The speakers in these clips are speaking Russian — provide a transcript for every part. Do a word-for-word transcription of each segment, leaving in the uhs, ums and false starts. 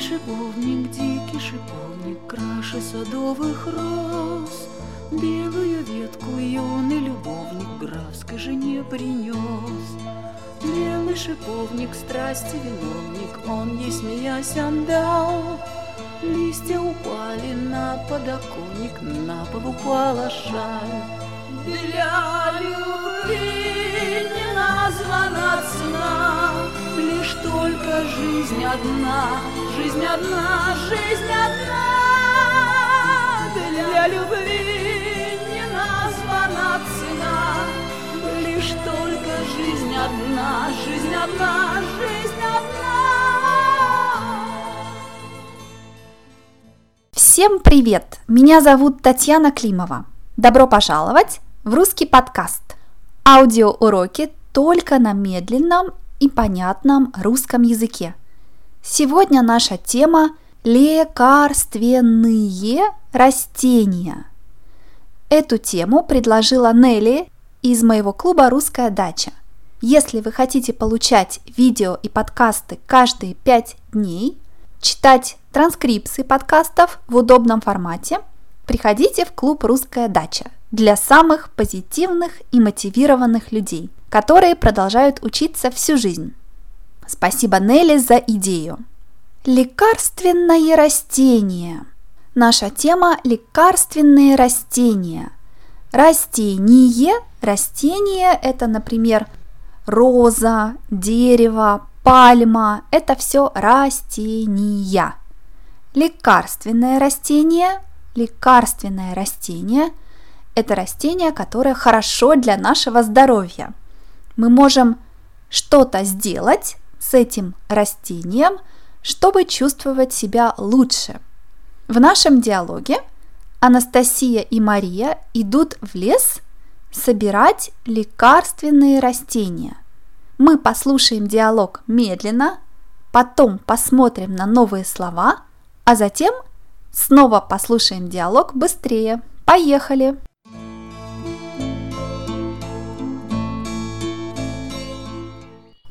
Свой шиповник, дикий шиповник, краше садовых роз, белую ветку юный любовник графской жене принес. Белый шиповник, страсти виновник, он ей смеясь отдал. Листья упали на подоконник, на пол упала шаль. Для любви не названа цена, лишь только жизнь одна, жизнь одна, жизнь одна. Для любви не названа цена, лишь только жизнь одна, жизнь одна, жизнь одна. Всем привет! Меня зовут Татьяна Климова. Добро пожаловать в русский подкаст. Аудиоуроки только на медленном и понятном русском языке. Сегодня наша тема – лекарственные растения. Эту тему предложила Нелли из моего клуба «Русская дача». Если вы хотите получать видео и подкасты каждые пять дней, читать транскрипции подкастов в удобном формате, приходите в клуб «Русская дача» для самых позитивных и мотивированных людей, которые продолжают учиться всю жизнь. Спасибо, Нелли, за идею. Лекарственные растения. Наша тема – лекарственные растения. Растение. Растение – это, например, роза, дерево, пальма. Это все растения. Лекарственное растение. Лекарственное растение – это растение, которое хорошо для нашего здоровья. Мы можем что-то сделать с этим растением, чтобы чувствовать себя лучше. В нашем диалоге Анастасия и Мария идут в лес собирать лекарственные растения. Мы послушаем диалог медленно, потом посмотрим на новые слова, а затем снова послушаем диалог быстрее. Поехали!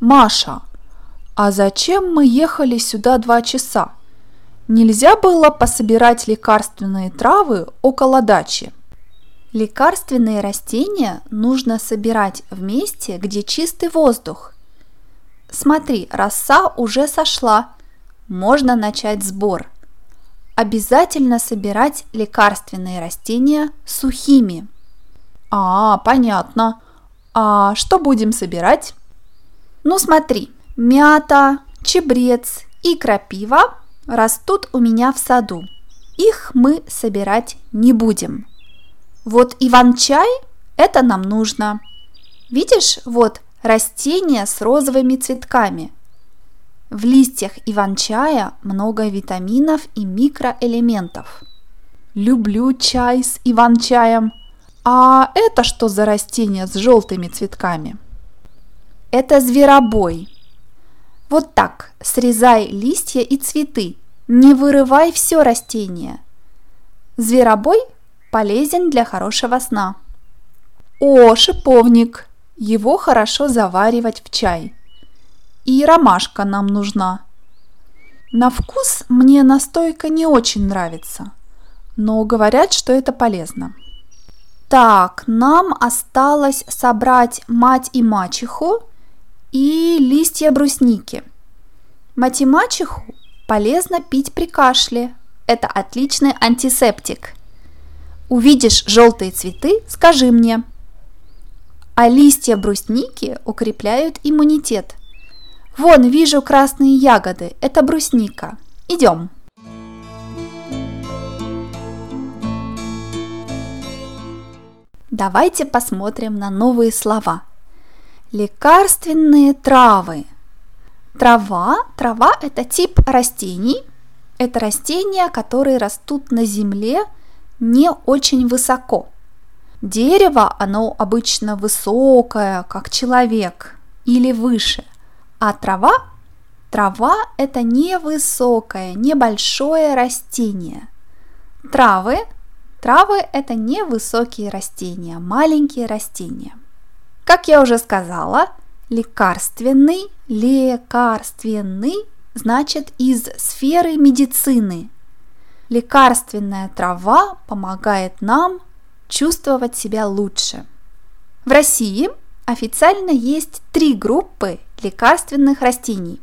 Маша, а зачем мы ехали сюда два часа? Нельзя было пособирать лекарственные травы около дачи. Лекарственные растения нужно собирать в месте, где чистый воздух. Смотри, роса уже сошла, можно начать сбор. Обязательно собирать лекарственные растения сухими. А, понятно. А что будем собирать? Ну смотри, мята, чебрец и крапива растут у меня в саду. Их мы собирать не будем. Вот иван-чай, это нам нужно. Видишь, вот растение с розовыми цветками. В листьях иван-чая много витаминов и микроэлементов. Люблю чай с иван-чаем. А это что за растение с желтыми цветками? Это зверобой. Вот так срезай листья и цветы, не вырывай все растение. Зверобой полезен для хорошего сна. О, шиповник! Его хорошо заваривать в чай. И ромашка нам нужна. На вкус мне настойка не очень нравится, но говорят, что это полезно. Так, нам осталось собрать мать и мачеху и листья брусники. Мать и мачеху полезно пить при кашле. Это отличный антисептик. Увидишь желтые цветы, скажи мне. А листья брусники укрепляют иммунитет. Вон, вижу красные ягоды, это брусника. Идем. Давайте посмотрим на новые слова. Лекарственные травы. Трава. Трава – это тип растений. Это растения, которые растут на земле не очень высоко. Дерево, оно обычно высокое, как человек, или выше. А трава? Трава – это невысокое, небольшое растение. Травы. Травы – это невысокие растения, маленькие растения. Как я уже сказала, лекарственный, лекарственный значит из сферы медицины. Лекарственная трава помогает нам чувствовать себя лучше. В России официально есть три группы лекарственных растений.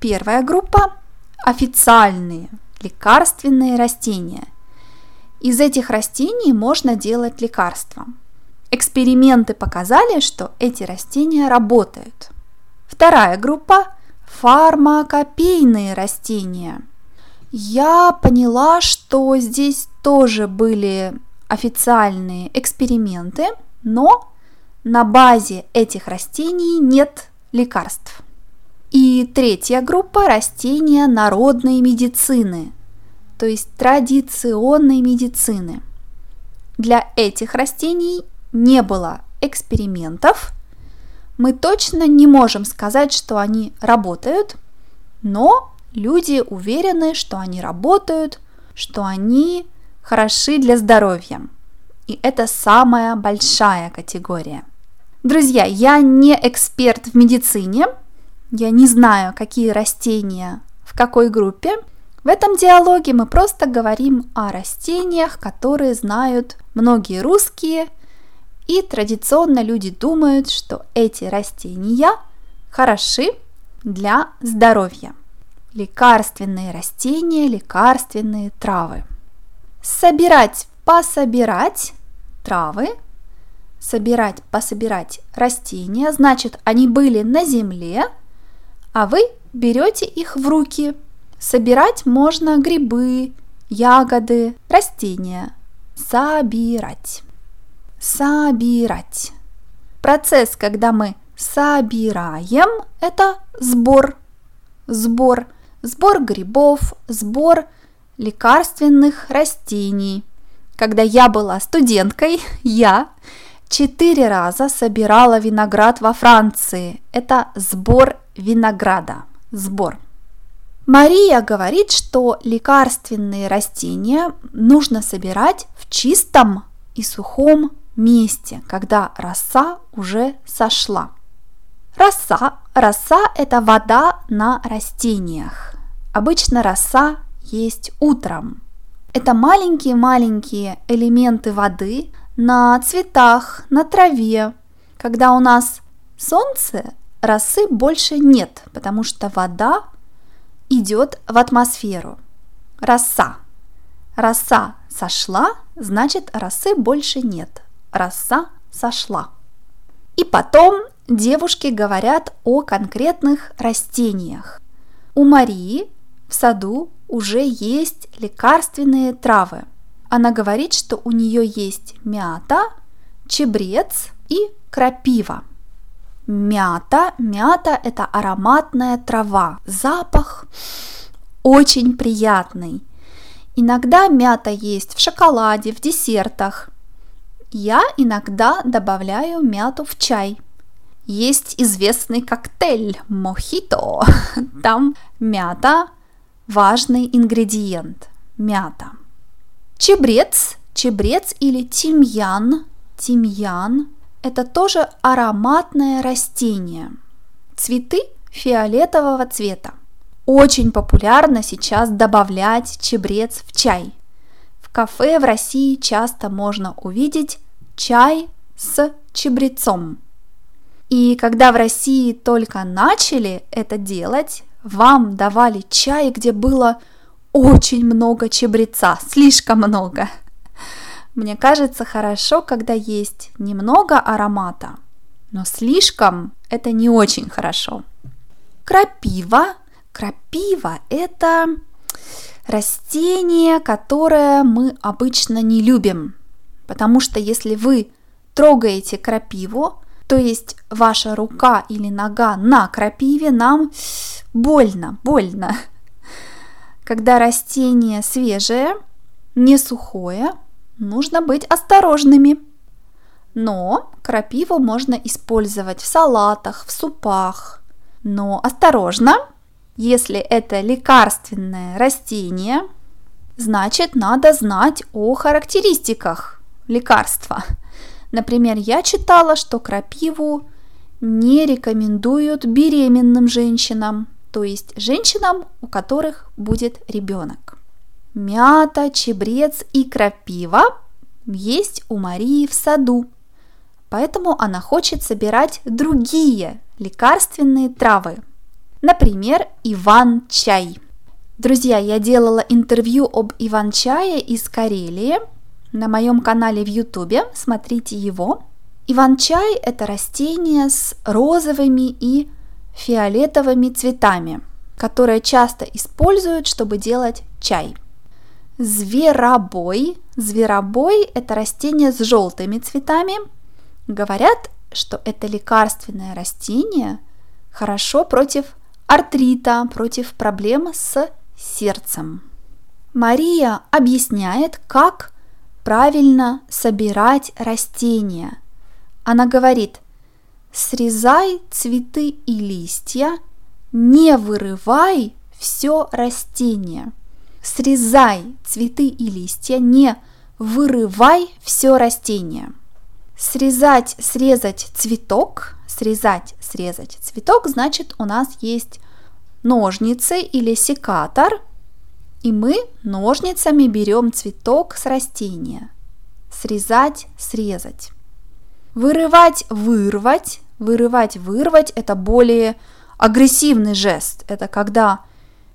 Первая группа – официальные лекарственные растения. Из этих растений можно делать лекарства. Эксперименты показали, что эти растения работают. Вторая группа – фармакопейные растения. Я поняла, что здесь тоже были официальные эксперименты, но на базе этих растений нет лекарств. И третья группа – растения народной медицины, то есть традиционной медицины. Для этих растений не было экспериментов. Мы точно не можем сказать, что они работают, но люди уверены, что они работают, что они хороши для здоровья. И это самая большая категория. Друзья, я не эксперт в медицине. Я не знаю, какие растения в какой группе. В этом диалоге мы просто говорим о растениях, которые знают многие русские. И традиционно люди думают, что эти растения хороши для здоровья. Лекарственные растения, лекарственные травы. Собирать, пособирать травы, собирать, пособирать растения, значит, они были на земле, а вы берете их в руки. Собирать можно грибы, ягоды, растения. Собирать. Собирать. Процесс, когда мы собираем, это сбор. Сбор. Сбор грибов, сбор лекарственных растений. Когда я была студенткой, я четыре раза собирала виноград во Франции. Это сбор винограда. Сбор. Мария говорит, что лекарственные растения нужно собирать в чистом и сухом месте, когда роса уже сошла. Роса. Роса – это вода на растениях. Обычно роса есть утром. Это маленькие-маленькие элементы воды на цветах, на траве. Когда у нас солнце, росы больше нет, потому что вода идет в атмосферу. Роса. Роса сошла, значит, росы больше нет. Роса сошла. И потом девушки говорят о конкретных растениях. У Марии в саду уже есть лекарственные травы. Она говорит, что у нее есть мята, чебрец и крапива. Мята. Мята – это ароматная трава. Запах очень приятный. Иногда мята есть в шоколаде, в десертах. Я иногда добавляю мяту в чай. Есть известный коктейль мохито. Там мята – важный ингредиент. Мята. Чебрец, чебрец или тимьян. Тимьян. Это тоже ароматное растение. Цветы фиолетового цвета. Очень популярно сейчас добавлять чебрец в чай. В кафе в России часто можно увидеть чай с чебрецом. И когда в России только начали это делать, вам давали чай, где было очень много чебреца, слишком много. Мне кажется, хорошо, когда есть немного аромата, но слишком это не очень хорошо. Крапива. Крапива – это растение, которое мы обычно не любим, потому что если вы трогаете крапиву, то есть ваша рука или нога на крапиве, нам больно, больно. Когда растение свежее, не сухое, нужно быть осторожными. Но крапиву можно использовать в салатах, в супах. Но осторожно, если это лекарственное растение, значит, надо знать о характеристиках лекарства. Например, я читала, что крапиву не рекомендуют беременным женщинам, то есть женщинам, у которых будет ребенок. Мята, чебрец и крапива есть у Марии в саду, поэтому она хочет собирать другие лекарственные травы, например, иван-чай. Друзья, я делала интервью об иван-чае из Карелии на моем канале в YouTube, смотрите его. Иван-чай – это растение с розовыми и фиолетовыми цветами, которые часто используют, чтобы делать чай. Зверобой. Зверобой – это растение с желтыми цветами. Говорят, что это лекарственное растение хорошо против артрита, против проблем с сердцем. Мария объясняет, как правильно собирать растения. Она говорит: срезай цветы и листья, не вырывай все растение. Срезай цветы и листья, не вырывай все растение. Срезать, срезать цветок, срезать, срезать цветок, значит, у нас есть ножницы или секатор, и мы ножницами берем цветок с растения. Срезать, срезать. Вырывать, вырвать. Вырывать, вырвать – это более агрессивный жест. Это когда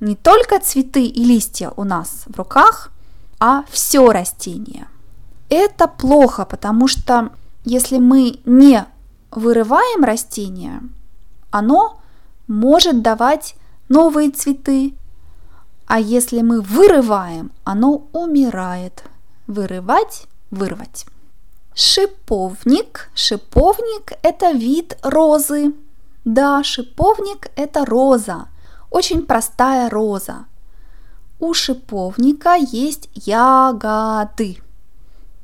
не только цветы и листья у нас в руках, а все растение. Это плохо, потому что если мы не вырываем растение, оно может давать новые цветы. А если мы вырываем, оно умирает. Вырывать, вырвать. Шиповник. Шиповник – это вид розы. Да, шиповник – это роза. Очень простая роза. У шиповника есть ягоды.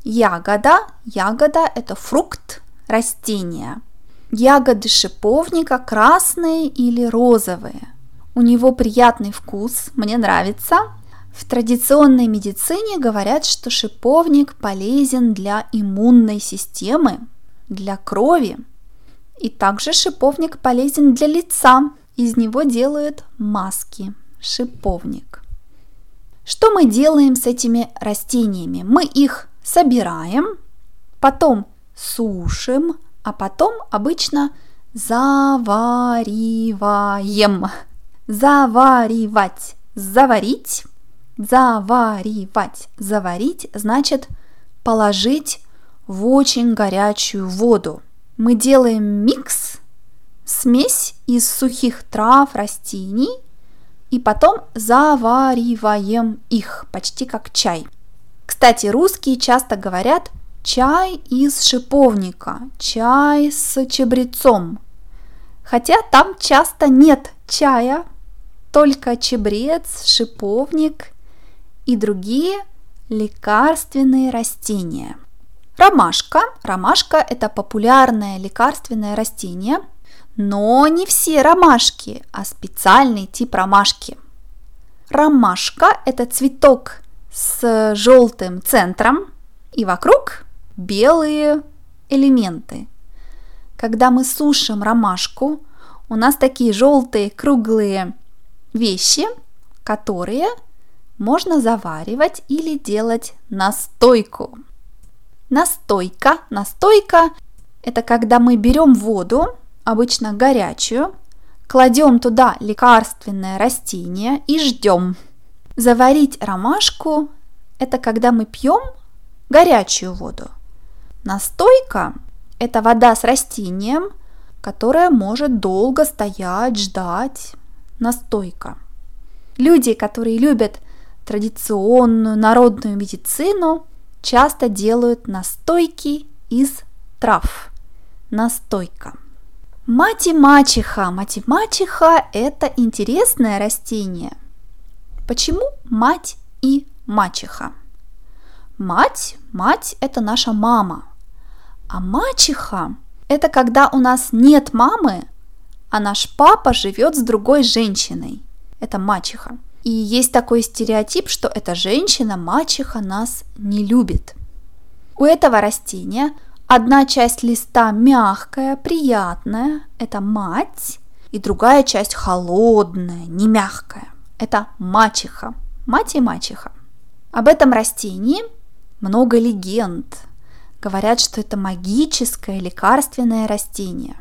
Ягода. Ягода – это фрукт, растение. Ягоды шиповника красные или розовые. У него приятный вкус, мне нравится. В традиционной медицине говорят, что шиповник полезен для иммунной системы, для крови. И также шиповник полезен для лица. Из него делают маски. Шиповник. Что мы делаем с этими растениями? Мы их собираем, потом сушим, а потом обычно завариваем. Заваривать, заварить. Заваривать. Заварить значит положить в очень горячую воду. Мы делаем микс, смесь из сухих трав, растений, и потом завариваем их, почти как чай. Кстати, русские часто говорят чай из шиповника, чай с чебрецом. Хотя там часто нет чая, только чебрец, шиповник и другие лекарственные растения. Ромашка. Ромашка – это популярное лекарственное растение, но не все ромашки, а специальный тип ромашки. Ромашка – это цветок с желтым центром и вокруг белые элементы. Когда мы сушим ромашку, у нас такие желтые круглые вещи, которые можно заваривать или делать настойку. Настойка. Настойка – это когда мы берем воду, обычно горячую, кладем туда лекарственное растение и ждем. Заварить ромашку – это когда мы пьем горячую воду. Настойка – это вода с растением, которая может долго стоять, ждать. Настойка. Люди, которые любят традиционную народную медицину, часто делают настойки из трав. Настойка. Мать-мачеха. Мать-мачеха – это интересное растение. Почему мать и мачеха? Мать, мать – это наша мама. А мачеха – это когда у нас нет мамы, а наш папа живет с другой женщиной. Это мачеха. И есть такой стереотип, что эта женщина-мачеха нас не любит. У этого растения одна часть листа мягкая, приятная, это мать, и другая часть холодная, не мягкая. Это мачеха, мать и мачеха. Об этом растении много легенд. Говорят, что это магическое лекарственное растение.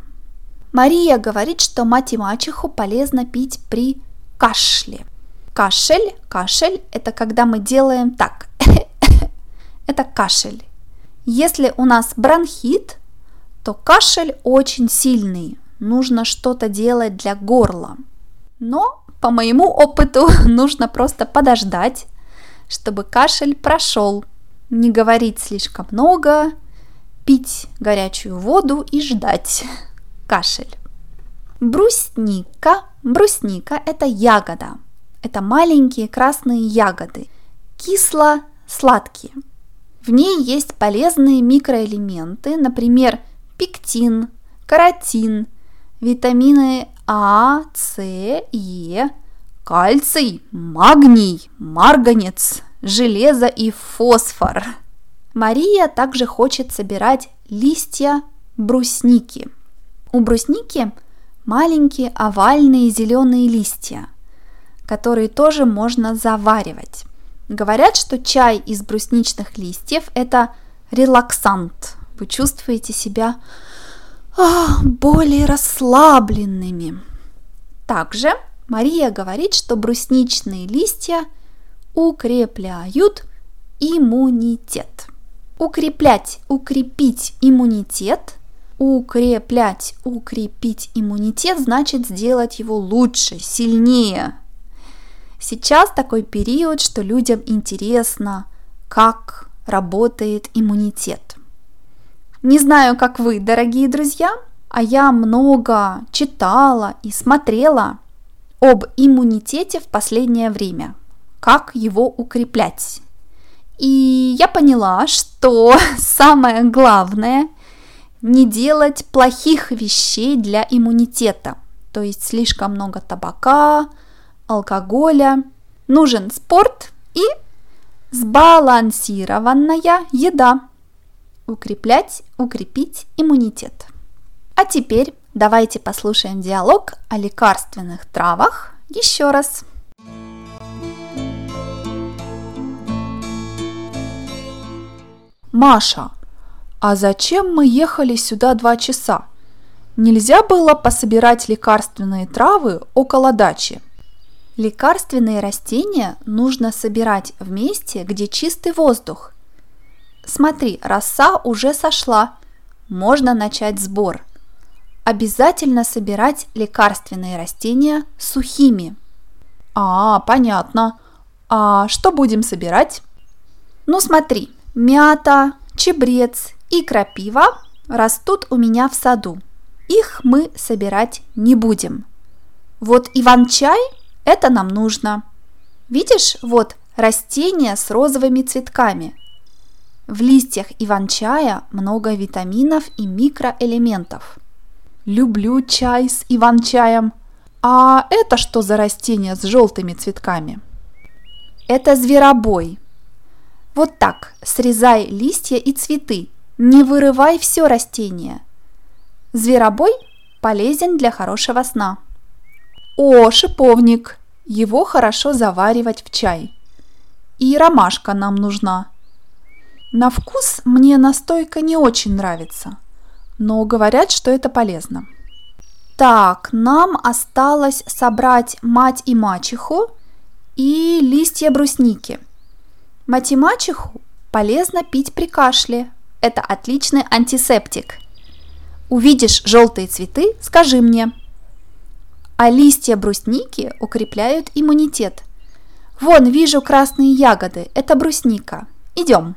Мария говорит, что мать и мачеху полезно пить при кашле. Кашель, кашель – это когда мы делаем так. Это кашель. Если у нас бронхит, то кашель очень сильный. Нужно что-то делать для горла. Но, по моему опыту, нужно просто подождать, чтобы кашель прошел. Не говорить слишком много, пить горячую воду и ждать. Кашель. Брусника. Брусника – это ягода. Это маленькие красные ягоды. Кисло-сладкие. В ней есть полезные микроэлементы, например, пектин, каротин, витамины А, С, Е, кальций, магний, марганец, железо и фосфор. Мария также хочет собирать листья брусники. У брусники маленькие овальные зеленые листья, которые тоже можно заваривать. Говорят, что чай из брусничных листьев – это релаксант. Вы чувствуете себя более расслабленными. Также Мария говорит, что брусничные листья укрепляют иммунитет. Укреплять, укрепить иммунитет. Укреплять, укрепить иммунитет значит сделать его лучше, сильнее. Сейчас такой период, что людям интересно, как работает иммунитет. Не знаю, как вы, дорогие друзья, а я много читала и смотрела об иммунитете в последнее время, как его укреплять. И я поняла, что самое главное – не делать плохих вещей для иммунитета, то есть слишком много табака, алкоголя. Нужен спорт и сбалансированная еда. Укреплять, укрепить иммунитет. А теперь давайте послушаем диалог о лекарственных травах еще раз. Маша, а зачем мы ехали сюда два часа? Нельзя было пособирать лекарственные травы около дачи. Лекарственные растения нужно собирать в месте, где чистый воздух. Смотри, роса уже сошла, можно начать сбор. Обязательно собирать лекарственные растения сухими. А, понятно. А что будем собирать? Ну смотри, мята, чабрец и крапива растут у меня в саду. Их мы собирать не будем. Вот иван-чай. Это нам нужно. Видишь, вот растение с розовыми цветками. В листьях иван-чая много витаминов и микроэлементов. Люблю чай с иван-чаем. А это что за растение с желтыми цветками? Это зверобой. Вот так, срезай листья и цветы, не вырывай все растение. Зверобой полезен для хорошего сна. О, шиповник! Его хорошо заваривать в чай. И ромашка нам нужна. На вкус мне настойка не очень нравится, но говорят, что это полезно. Так, нам осталось собрать мать и мачеху и листья брусники. Мать и мачеху полезно пить при кашле. Это отличный антисептик. Увидишь желтые цветы, скажи мне. А листья брусники укрепляют иммунитет. Вон, вижу красные ягоды, это брусника. Идем.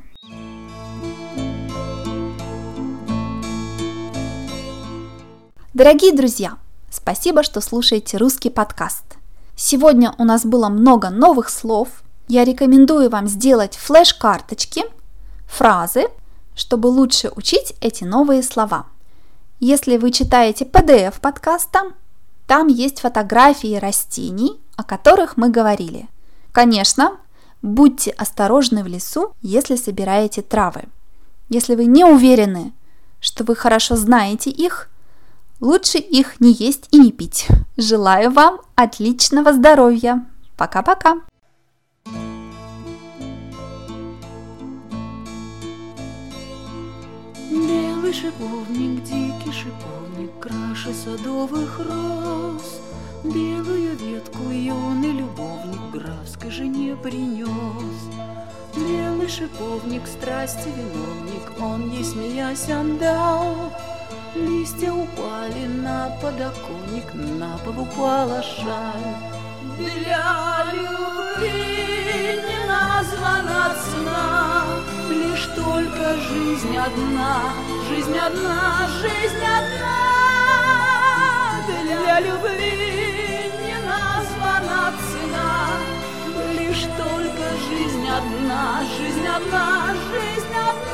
Дорогие друзья, спасибо, что слушаете русский подкаст. Сегодня у нас было много новых слов. Я рекомендую вам сделать флеш-карточки, фразы, чтобы лучше учить эти новые слова. Если вы читаете пи ди эф подкаста, там есть фотографии растений, о которых мы говорили. Конечно, будьте осторожны в лесу, если собираете травы. Если вы не уверены, что вы хорошо знаете их, Лучше их не есть и не пить. Желаю вам отличного здоровья. Пока-пока. Белый шиповник, дикий шиповник, краше садовых роз. Белую ветку юный любовник графской жене принес. Белый шиповник, страсти виновник, он ей смеясь отдал. Листья упали на подоконник, на пол упала шаль. Для любви не названа цена, лишь только жизнь одна, жизнь одна, жизнь одна. Для любви не названа цена, лишь только жизнь одна, жизнь одна, жизнь одна.